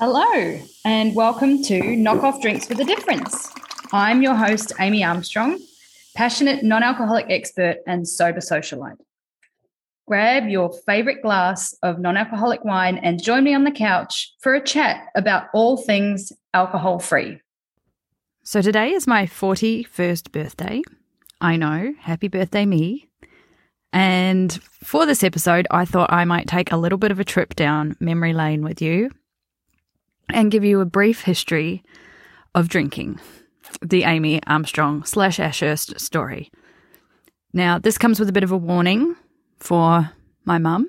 Hello, and welcome to Knock Off Drinks with a Difference. I'm your host, Amy Armstrong, passionate non-alcoholic expert and sober socialite. Grab your favourite glass of non-alcoholic wine and join me on the couch for a chat about all things alcohol-free. So today is my 41st birthday. I know, happy birthday me. And for this episode, I thought I might take a little bit of a trip down memory lane with you and give you a brief history of drinking, the Amy Armstrong / Ashurst story. Now, this comes with a bit of a warning for my mum,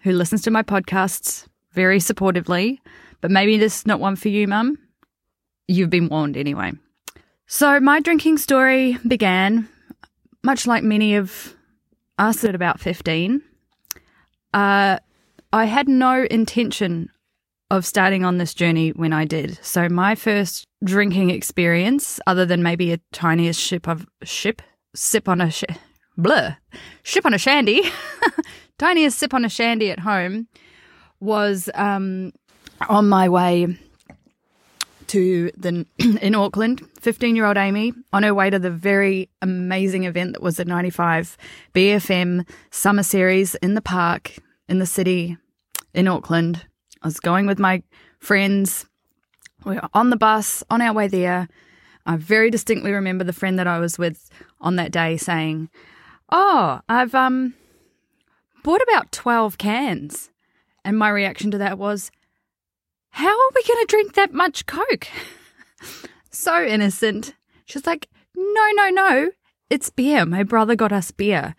who listens to my podcasts very supportively, but maybe this is not one for you, Mum. You've been warned anyway. So my drinking story began, much like many of us, at about 15. I had no intention of starting on this journey when I did. So my first drinking experience, other than maybe a tiniest tiniest sip on a shandy at home, was on my way to in Auckland, 15-year-old Amy, on her way to the very amazing event that was the 95 BFM Summer Series in the park, in the city, in Auckland. I was going with my friends. We were on the bus, on our way there. I very distinctly remember the friend that I was with on that day saying, "Oh, I've bought about 12 cans. And my reaction to that was, "How are we going to drink that much Coke?" So innocent. She's like, no, it's beer. My brother got us beer.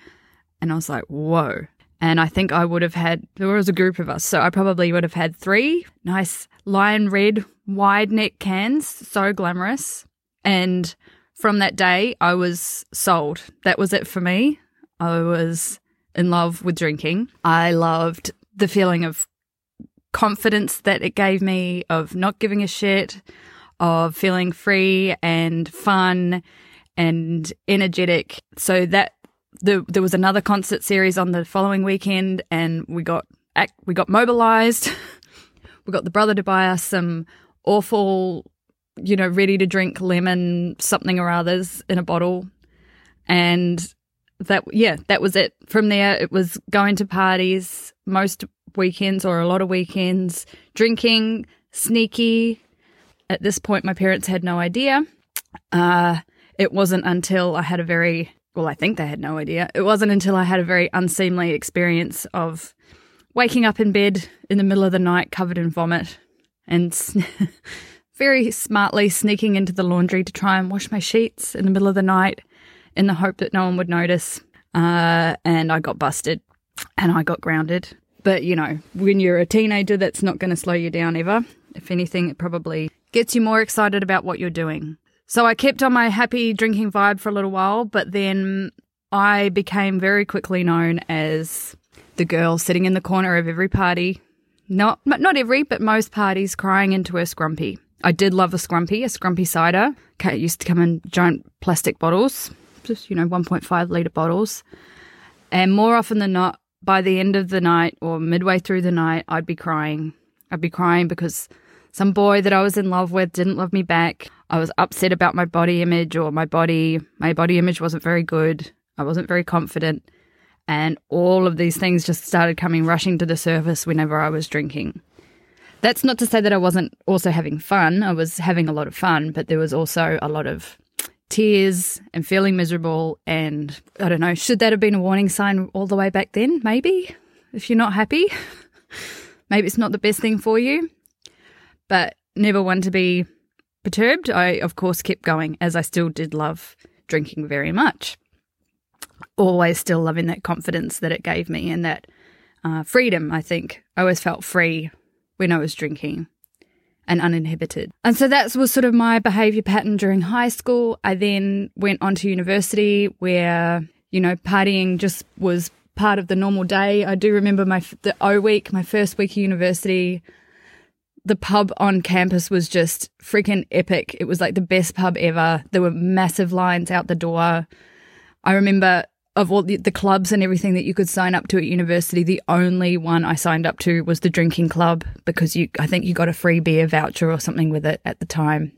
And I was like, whoa. And I think I would have had, there was a group of us, so I probably would have had 3 nice Lion Red wide neck cans, so glamorous. And from that day, I was sold. That was it for me. I was in love with drinking. I loved the feeling of confidence that it gave me, of not giving a shit, of feeling free and fun and energetic. So that there was another concert series on the following weekend, and we got mobilized. We got the brother to buy us some awful, ready to drink lemon something or others in a bottle, and that was it. From there, it was going to parties most weekends or a lot of weekends, drinking, sneaky. At this point, my parents had no idea. It wasn't until I had a very, well, I think they had no idea. It wasn't until I had a very unseemly experience of waking up in bed in the middle of the night covered in vomit and very smartly sneaking into the laundry to try and wash my sheets in the middle of the night in the hope that no one would notice. And I got busted and I got grounded. But, when you're a teenager, that's not going to slow you down ever. If anything, it probably gets you more excited about what you're doing. So I kept on my happy drinking vibe for a little while, but then I became very quickly known as the girl sitting in the corner of every party. Not every, but most parties, crying into her scrumpy. I did love a scrumpy cider. Okay, it used to come in giant plastic bottles, just, 1.5 litre bottles. And more often than not, by the end of the night or midway through the night, I'd be crying. I'd be crying because some boy that I was in love with didn't love me back. I was upset about my body image, or my body image wasn't very good. I wasn't very confident. And all of these things just started rushing to the surface whenever I was drinking. That's not to say that I wasn't also having fun. I was having a lot of fun, but there was also a lot of tears and feeling miserable, and I don't know, should that have been a warning sign all the way back then? Maybe, if you're not happy, maybe it's not the best thing for you, but never one to be perturbed. I, of course, kept going, as I still did love drinking very much, always still loving that confidence that it gave me and that freedom, I think. I always felt free when I was drinking and uninhibited. And so that was sort of my behaviour pattern during high school. I then went on to university where, partying just was part of the normal day. I do remember the O week, my first week of university, the pub on campus was just freaking epic. It was like the best pub ever. There were massive lines out the door. I remember of all the clubs and everything that you could sign up to at university, the only one I signed up to was the drinking club because I think you got a free beer voucher or something with it at the time.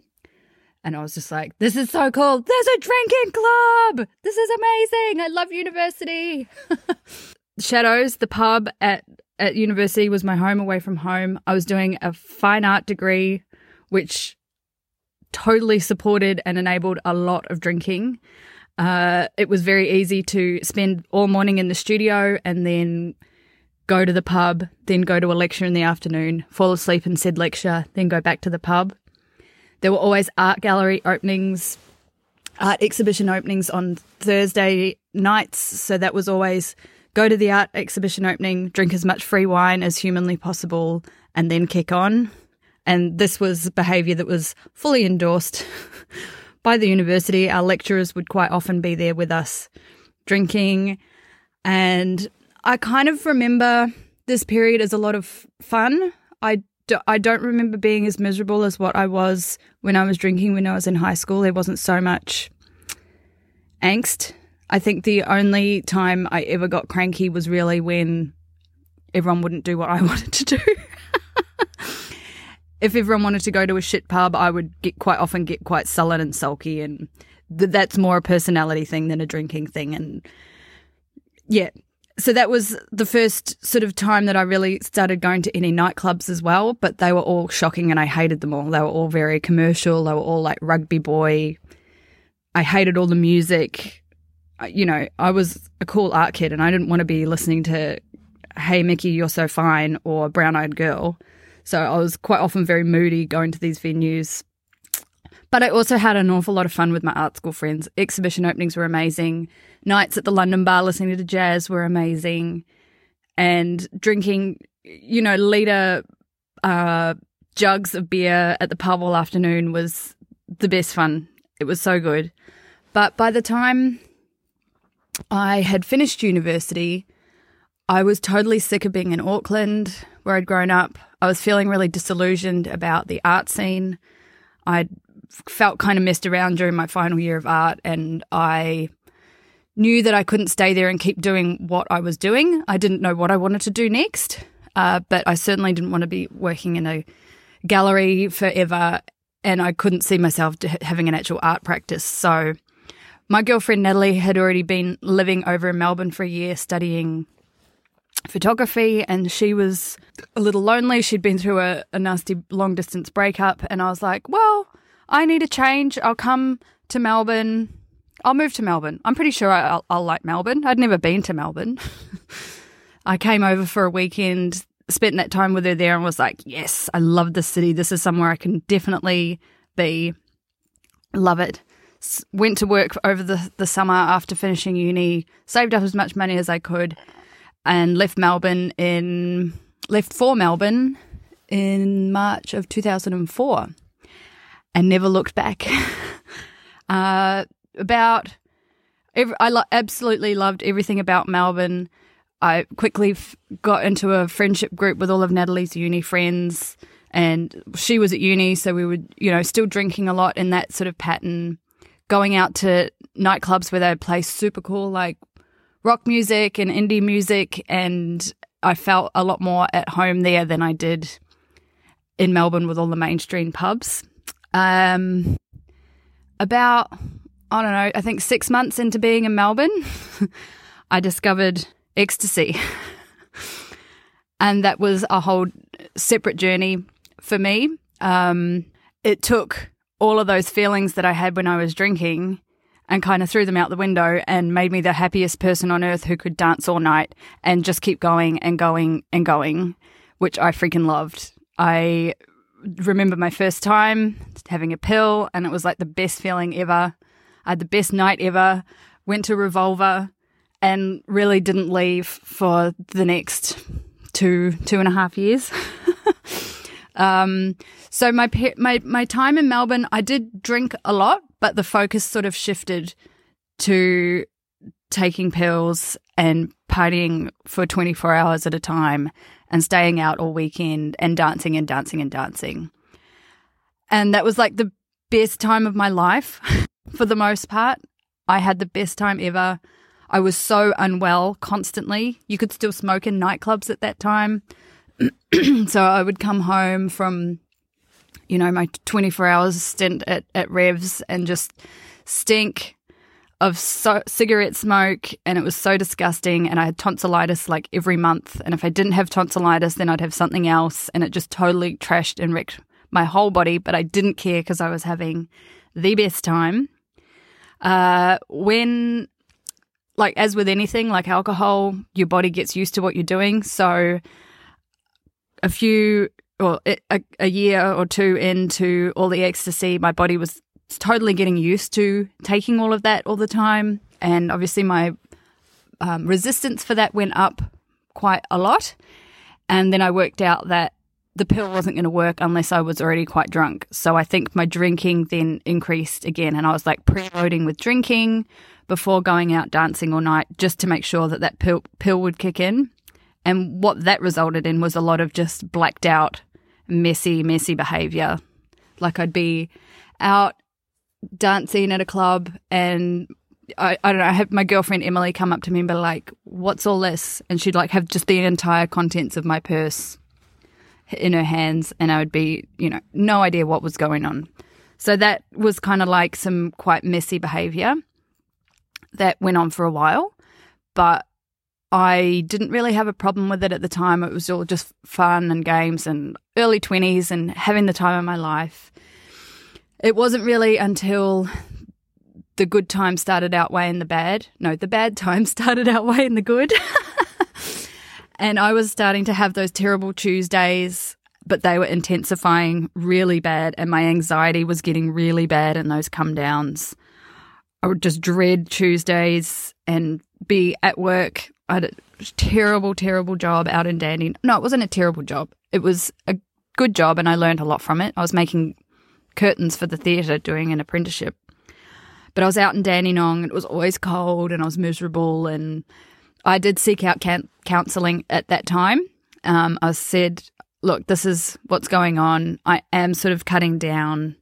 And I was just like, this is so cool. There's a drinking club. This is amazing. I love university. Shadows, the pub at university, was my home away from home. I was doing a fine art degree, which totally supported and enabled a lot of drinking. It was very easy to spend all morning in the studio and then go to the pub, then go to a lecture in the afternoon, fall asleep in said lecture, then go back to the pub. There were always art gallery openings, art exhibition openings on Thursday nights. So that was always go to the art exhibition opening, drink as much free wine as humanly possible, and then kick on. And this was behaviour that was fully endorsed by the university. Our lecturers would quite often be there with us drinking, and I kind of remember this period as a lot of fun. I don't remember being as miserable as what I was when I was drinking when I was in high school. There wasn't so much angst. I think the only time I ever got cranky was really when everyone wouldn't do what I wanted to do. If everyone wanted to go to a shit pub, I would get quite sullen and sulky, and that's more a personality thing than a drinking thing. And yeah, so that was the first sort of time that I really started going to any nightclubs as well, but they were all shocking and I hated them all. They were all very commercial. They were all like Rugby Boy. I hated all the music. You know, I was a cool art kid and I didn't want to be listening to Hey Mickey, You're So Fine or Brown Eyed Girl. So I was quite often very moody going to these venues. But I also had an awful lot of fun with my art school friends. Exhibition openings were amazing. Nights at the London Bar listening to jazz were amazing. And drinking, you know, litre jugs of beer at the pub all afternoon was the best fun. It was so good. But by the time I had finished university, I was totally sick of being in Auckland, where I'd grown up. I was feeling really disillusioned about the art scene. I felt kind of messed around during my final year of art, and I knew that I couldn't stay there and keep doing what I was doing. I didn't know what I wanted to do next, but I certainly didn't want to be working in a gallery forever, and I couldn't see myself having an actual art practice. So my girlfriend Natalie had already been living over in Melbourne for a year studying photography, and she was a little lonely. She'd been through a nasty long distance breakup, and I was like, well, I need a change. I'll move to Melbourne. I'm pretty sure I'll like Melbourne. I'd never been to Melbourne. I came over for a weekend, spent that time with her there, and was like, yes, I love this city. This is somewhere I can definitely be. Love it. Went to work over the summer after finishing uni, saved up as much money as I could, and left for Melbourne in March of 2004 and never looked back. Absolutely loved everything about Melbourne. I quickly got into a friendship group with all of Natalie's uni friends, and she was at uni, so we were, you know, still drinking a lot in that sort of pattern, going out to nightclubs where they would play super cool, like, rock music and indie music, and I felt a lot more at home there than I did in Melbourne with all the mainstream pubs. About, I don't know, I think 6 months into being in Melbourne, I discovered ecstasy. And that was a whole separate journey for me. It took all of those feelings that I had when I was drinking and kind of threw them out the window and made me the happiest person on earth who could dance all night and just keep going and going and going, which I freaking loved. I remember my first time having a pill, and it was like the best feeling ever. I had the best night ever, went to Revolver, and really didn't leave for the next two and a half years. So my time in Melbourne, I did drink a lot, but the focus sort of shifted to taking pills and partying for 24 hours at a time and staying out all weekend and dancing and dancing and dancing. And that was like the best time of my life for the most part. I had the best time ever. I was so unwell constantly. You could still smoke in nightclubs at that time. So I would come home from, you know, my 24 hours stint at Revs and just stink of cigarette smoke, and it was so disgusting, and I had tonsillitis like every month, and if I didn't have tonsillitis then I'd have something else, and it just totally trashed and wrecked my whole body, but I didn't care because I was having the best time. When, like as with anything, like alcohol, your body gets used to what you're doing, so a year or two into all the ecstasy, my body was totally getting used to taking all of that all the time, and obviously my resistance for that went up quite a lot, and then I worked out that the pill wasn't going to work unless I was already quite drunk. So I think my drinking then increased again, and I was like preloading with drinking before going out dancing all night just to make sure that that pill would kick in. And what that resulted in was a lot of just blacked out, messy behaviour. Like I'd be out dancing at a club, and I don't know, I had my girlfriend Emily come up to me and be like, "What's all this?" And she'd like have just the entire contents of my purse in her hands, and I would be, you know, no idea what was going on. So that was kind of like some quite messy behaviour that went on for a while, but I didn't really have a problem with it at the time. It was all just fun and games and early 20s and having the time of my life. It wasn't really until the good time started outweighing the bad. No, the bad time started outweighing the good. And I was starting to have those terrible Tuesdays, but they were intensifying really bad, and my anxiety was getting really bad in those come downs. I would just dread Tuesdays and be at work. I had a terrible job out in Dandenong. No, it wasn't a terrible job. It was a good job, and I learned a lot from it. I was making curtains for the theatre doing an apprenticeship. But I was out in Dandenong, and it was always cold, and I was miserable, and I did seek out counselling at that time. I said, look, this is what's going on. I am sort of cutting down.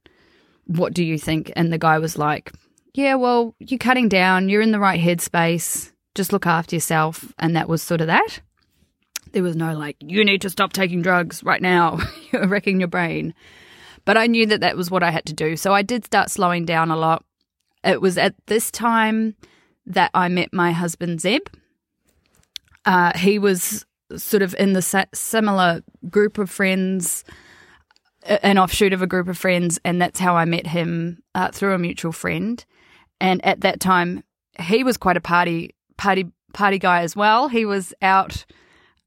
What do you think? And the guy was like, yeah, well, you're cutting down. You're in the right headspace. Just look after yourself. And that was sort of that. There was no like, you need to stop taking drugs right now. You're wrecking your brain. But I knew that that was what I had to do. So I did start slowing down a lot. It was at this time that I met my husband, Zeb. He was sort of in the similar group of friends, an offshoot of a group of friends, and that's how I met him, through a mutual friend. And at that time, he was quite a party guy as well. He was out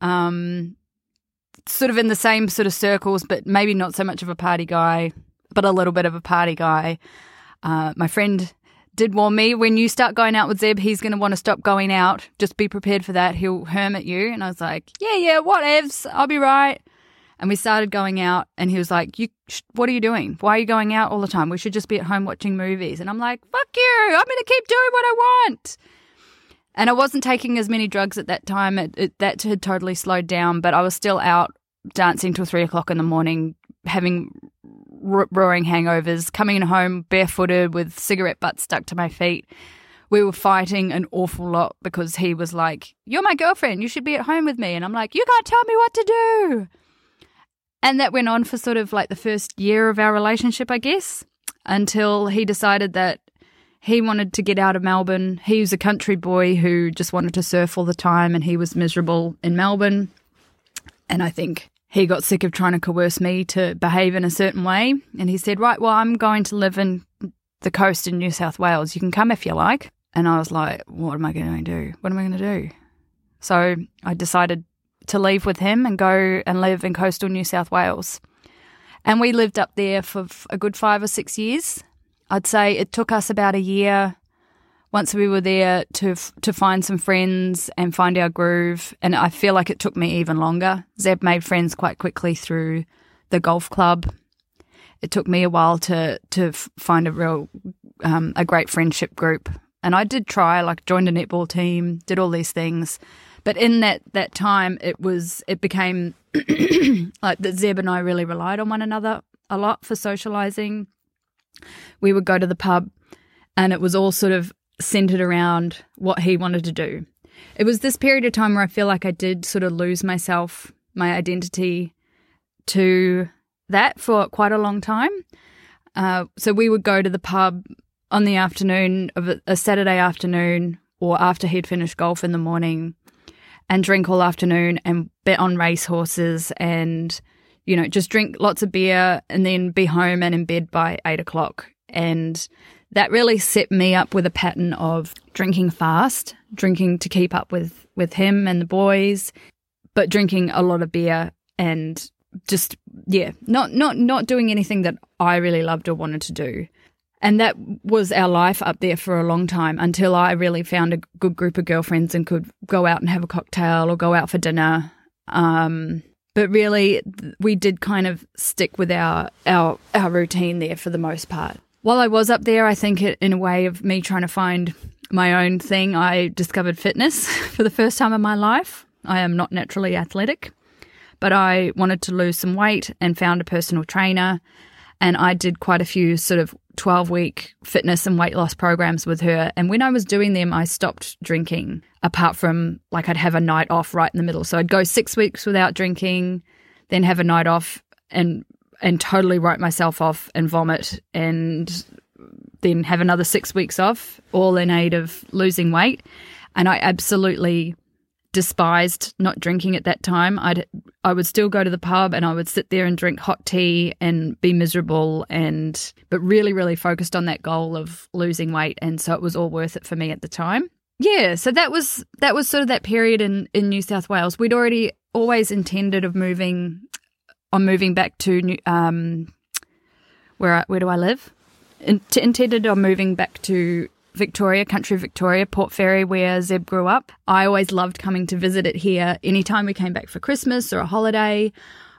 sort of in the same sort of circles, but maybe not so much of a party guy, but a little bit of a party guy. My friend did warn me, when you start going out with Zeb, he's going to want to stop going out. Just be prepared for that. He'll hermit you. And I was like, yeah, whatevs. I'll be right. And we started going out, and he was like, what are you doing? Why are you going out all the time? We should just be at home watching movies. And I'm like, fuck you. I'm going to keep doing what I want. And I wasn't taking as many drugs at that time. That had totally slowed down, but I was still out dancing till 3 o'clock in the morning, having roaring hangovers, coming home barefooted with cigarette butts stuck to my feet. We were fighting an awful lot because he was like, you're my girlfriend, you should be at home with me. And I'm like, you can't tell me what to do. And that went on for sort of like the first year of our relationship, I guess, until he decided that he wanted to get out of Melbourne. He was a country boy who just wanted to surf all the time, and he was miserable in Melbourne. And I think he got sick of trying to coerce me to behave in a certain way. And he said, right, well, I'm going to live in the coast in New South Wales. You can come if you like. And I was like, what am I going to do? What am I going to do? So I decided to leave with him and go and live in coastal New South Wales. And we lived up there for a good 5 or 6 years. I'd say it took us about a year once we were there to find some friends and find our groove. And I feel like it took me even longer. Zeb made friends quite quickly through the golf club. It took me a while to find a real a great friendship group. And I did try, like joined a netball team, did all these things. But in that time, it became like that Zeb and I really relied on one another a lot for socialising. We would go to the pub, and it was all sort of centered around what he wanted to do. It was this period of time where I feel like I did sort of lose myself, my identity to that for quite a long time. So we would go to the pub on the afternoon of a Saturday afternoon or after he'd finished golf in the morning and drink all afternoon and bet on racehorses and, you know, just drink lots of beer and then be home and in bed by 8 o'clock. And that really set me up with a pattern of drinking fast, drinking to keep up with him and the boys, but drinking a lot of beer and just, yeah, not doing anything that I really loved or wanted to do. And that was our life up there for a long time until I really found a good group of girlfriends and could go out and have a cocktail or go out for dinner. But really, we did kind of stick with our routine there for the most part. While I was up there, I think in a way of me trying to find my own thing, I discovered fitness for the first time in my life. I am not naturally athletic, but I wanted to lose some weight and found a personal trainer, and I did quite a few sort of 12-week fitness and weight loss programs with her. And when I was doing them, I stopped drinking, apart from like I'd have a night off right in the middle. So I'd go 6 weeks without drinking, then have a night off and totally write myself off and vomit and then have another 6 weeks off, all in aid of losing weight. And I absolutely despised not drinking at that time. I would still go to the pub and I would sit there and drink hot tea and be miserable but really, really focused on that goal of losing weight. And so it was all worth it for me at the time. Yeah, so that was sort of that period in New South Wales. We'd already always intended of moving back to where do I live? Intended on moving back to Victoria, country Victoria, Port Fairy, where Zeb grew up. I always loved coming to visit it here. Anytime we came back for Christmas or a holiday,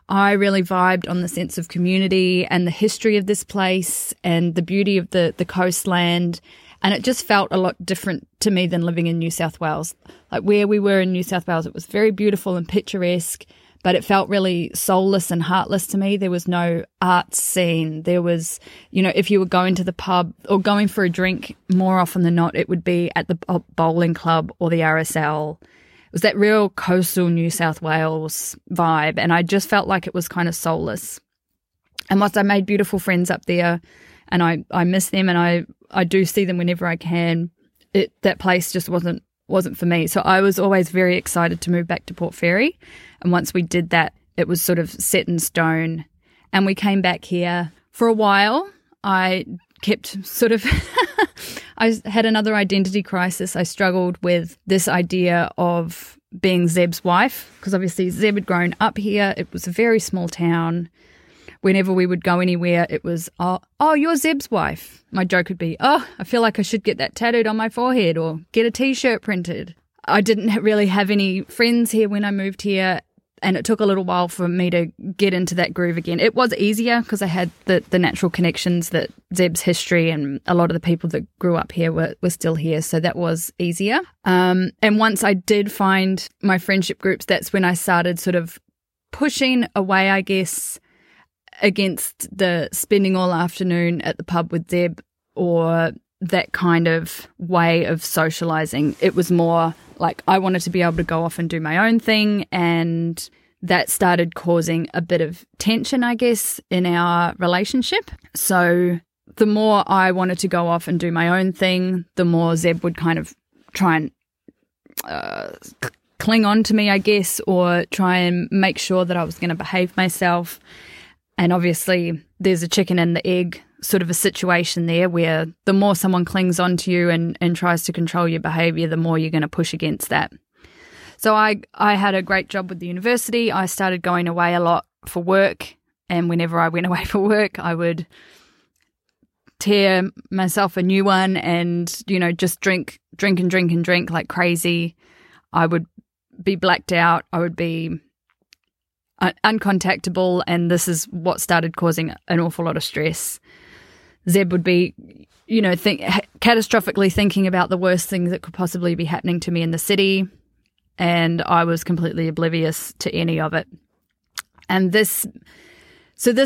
I really vibed on the sense of community and the history of this place and the beauty of the coastland. And it just felt a lot different to me than living in New South Wales. Like where we were in New South Wales, it was very beautiful and picturesque, but it felt really soulless and heartless to me. There was no art scene. There was, you know, if you were going to the pub or going for a drink, more often than not, it would be at the bowling club or the RSL. It was that real coastal New South Wales vibe, and I just felt like it was kind of soulless. And whilst I made beautiful friends up there, and I miss them, and I do see them whenever I can, that place just wasn't for me. So I was always very excited to move back to Port Fairy. And once we did that, it was sort of set in stone. And we came back here for a while. I kept sort of I had another identity crisis. I struggled with this idea of being Zeb's wife because obviously Zeb had grown up here. It was a very small town. Whenever we would go anywhere, it was, oh, you're Zeb's wife. My joke would be, oh, I feel like I should get that tattooed on my forehead or get a T-shirt printed. I didn't really have any friends here when I moved here, and it took a little while for me to get into that groove again. It was easier because I had the natural connections that Zeb's history and a lot of the people that grew up here were still here, so that was easier. And once I did find my friendship groups, that's when I started sort of pushing away, I guess, against the spending all afternoon at the pub with Zeb or that kind of way of socialising. It was more like I wanted to be able to go off and do my own thing, and that started causing a bit of tension, I guess, in our relationship. So the more I wanted to go off and do my own thing, the more Zeb would kind of try and cling on to me, I guess, or try and make sure that I was going to behave myself. And obviously there's a chicken and the egg sort of a situation there where the more someone clings on to you and tries to control your behaviour, the more you're going to push against that. So I had a great job with the university. I started going away a lot for work, and whenever I went away for work, I would tear myself a new one and, you know, just drink like crazy. I would be blacked out. I would be uncontactable, and this is what started causing an awful lot of stress. Zeb would be, you know, catastrophically thinking about the worst things that could possibly be happening to me in the city, and I was completely oblivious to any of it. And this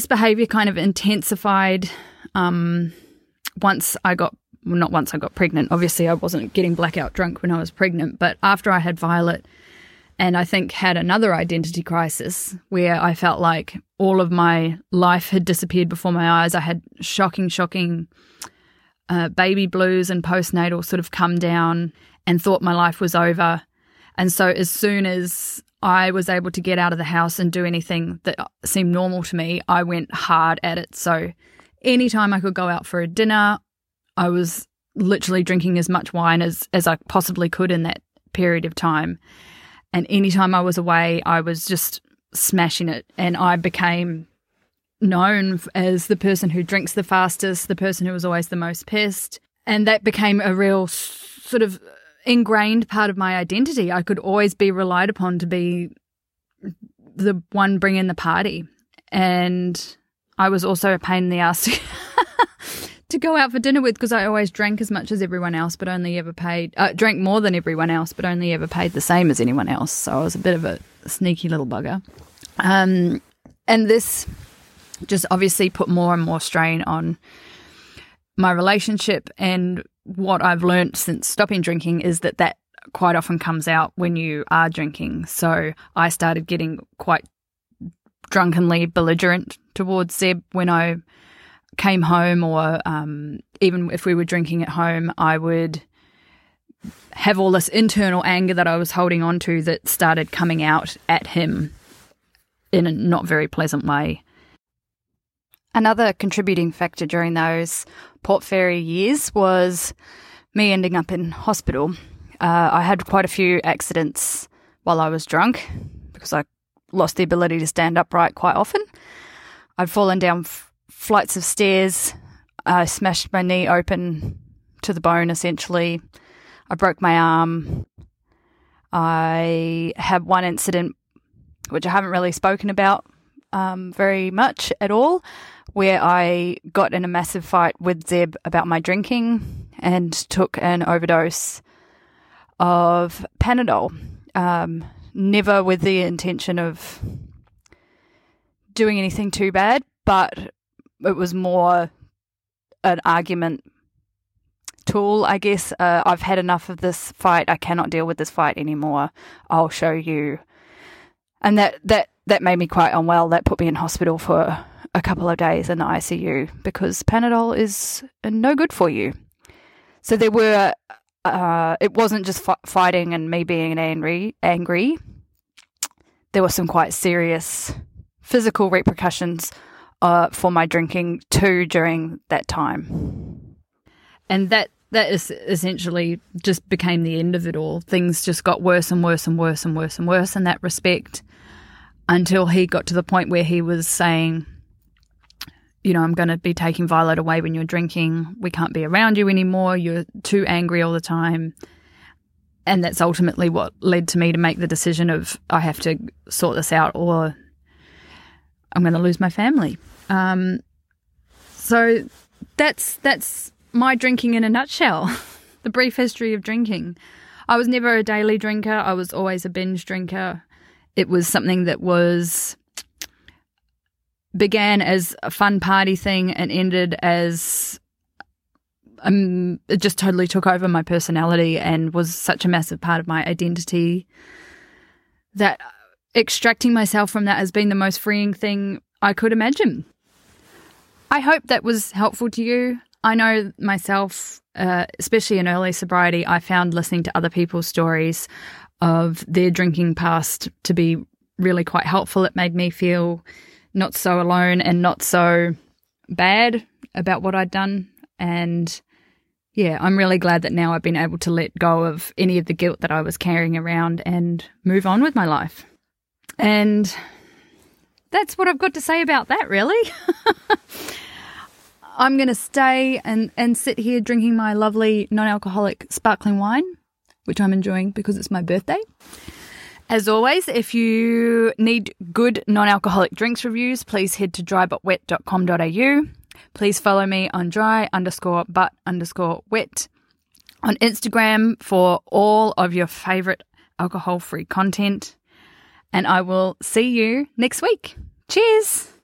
behaviour kind of intensified once I got well, not once I got pregnant. Obviously, I wasn't getting blackout drunk when I was pregnant, but after I had Violet and I think had another identity crisis where I felt like all of my life had disappeared before my eyes. I had shocking baby blues and postnatal sort of come down and thought my life was over. And so as soon as I was able to get out of the house and do anything that seemed normal to me, I went hard at it. So anytime I could go out for a dinner, I was literally drinking as much wine as I possibly could in that period of time. And anytime I was away, I was just smashing it. And I became known as the person who drinks the fastest, the person who was always the most pissed. And that became a real sort of ingrained part of my identity. I could always be relied upon to be the one bringing the party. And I was also a pain in the ass to go out for dinner with because I always drank as much as everyone else but only ever drank more than everyone else but only ever paid the same as anyone else. So I was a bit of a sneaky little bugger. And this just obviously put more and more strain on my relationship, and what I've learned since stopping drinking is that quite often comes out when you are drinking. So I started getting quite drunkenly belligerent towards Zeb when I came home, or even if we were drinking at home, I would have all this internal anger that I was holding on to that started coming out at him in a not very pleasant way. Another contributing factor during those Port Fairy years was me ending up in hospital. I had quite a few accidents while I was drunk because I lost the ability to stand upright quite often. I'd fallen down flights of stairs. I smashed my knee open to the bone, essentially. I broke my arm. I had one incident, which I haven't really spoken about very much at all, where I got in a massive fight with Zeb about my drinking and took an overdose of Panadol, never with the intention of doing anything too bad, but it was more an argument tool, I guess. I've had enough of this fight. I cannot deal with this fight anymore. I'll show you. And that made me quite unwell. That put me in hospital for a couple of days in the ICU because Panadol is no good for you. So there were, it wasn't just fighting and me being angry. There were some quite serious physical repercussions for my drinking too during that time. And that is essentially just became the end of it all. Things just got worse and worse and worse and worse and worse in that respect until he got to the point where he was saying, you know, I'm going to be taking Violet away when you're drinking. We can't be around you anymore. You're too angry all the time. And that's ultimately what led to me to make the decision of I have to sort this out or I'm going to lose my family. So that's my drinking in a nutshell, the brief history of drinking. I was never a daily drinker. I was always a binge drinker. It was something that began as a fun party thing and ended as it just totally took over my personality and was such a massive part of my identity that extracting myself from that has been the most freeing thing I could imagine. I hope that was helpful to you. I know myself, especially in early sobriety, I found listening to other people's stories of their drinking past to be really quite helpful. It made me feel not so alone and not so bad about what I'd done. And yeah, I'm really glad that now I've been able to let go of any of the guilt that I was carrying around and move on with my life. And that's what I've got to say about that, really. I'm going to stay and sit here drinking my lovely non-alcoholic sparkling wine, which I'm enjoying because it's my birthday. As always, if you need good non-alcoholic drinks reviews, please head to drybutwet.com.au. Please follow me on dry_but_wet on Instagram for all of your favourite alcohol-free content. And I will see you next week. Cheers!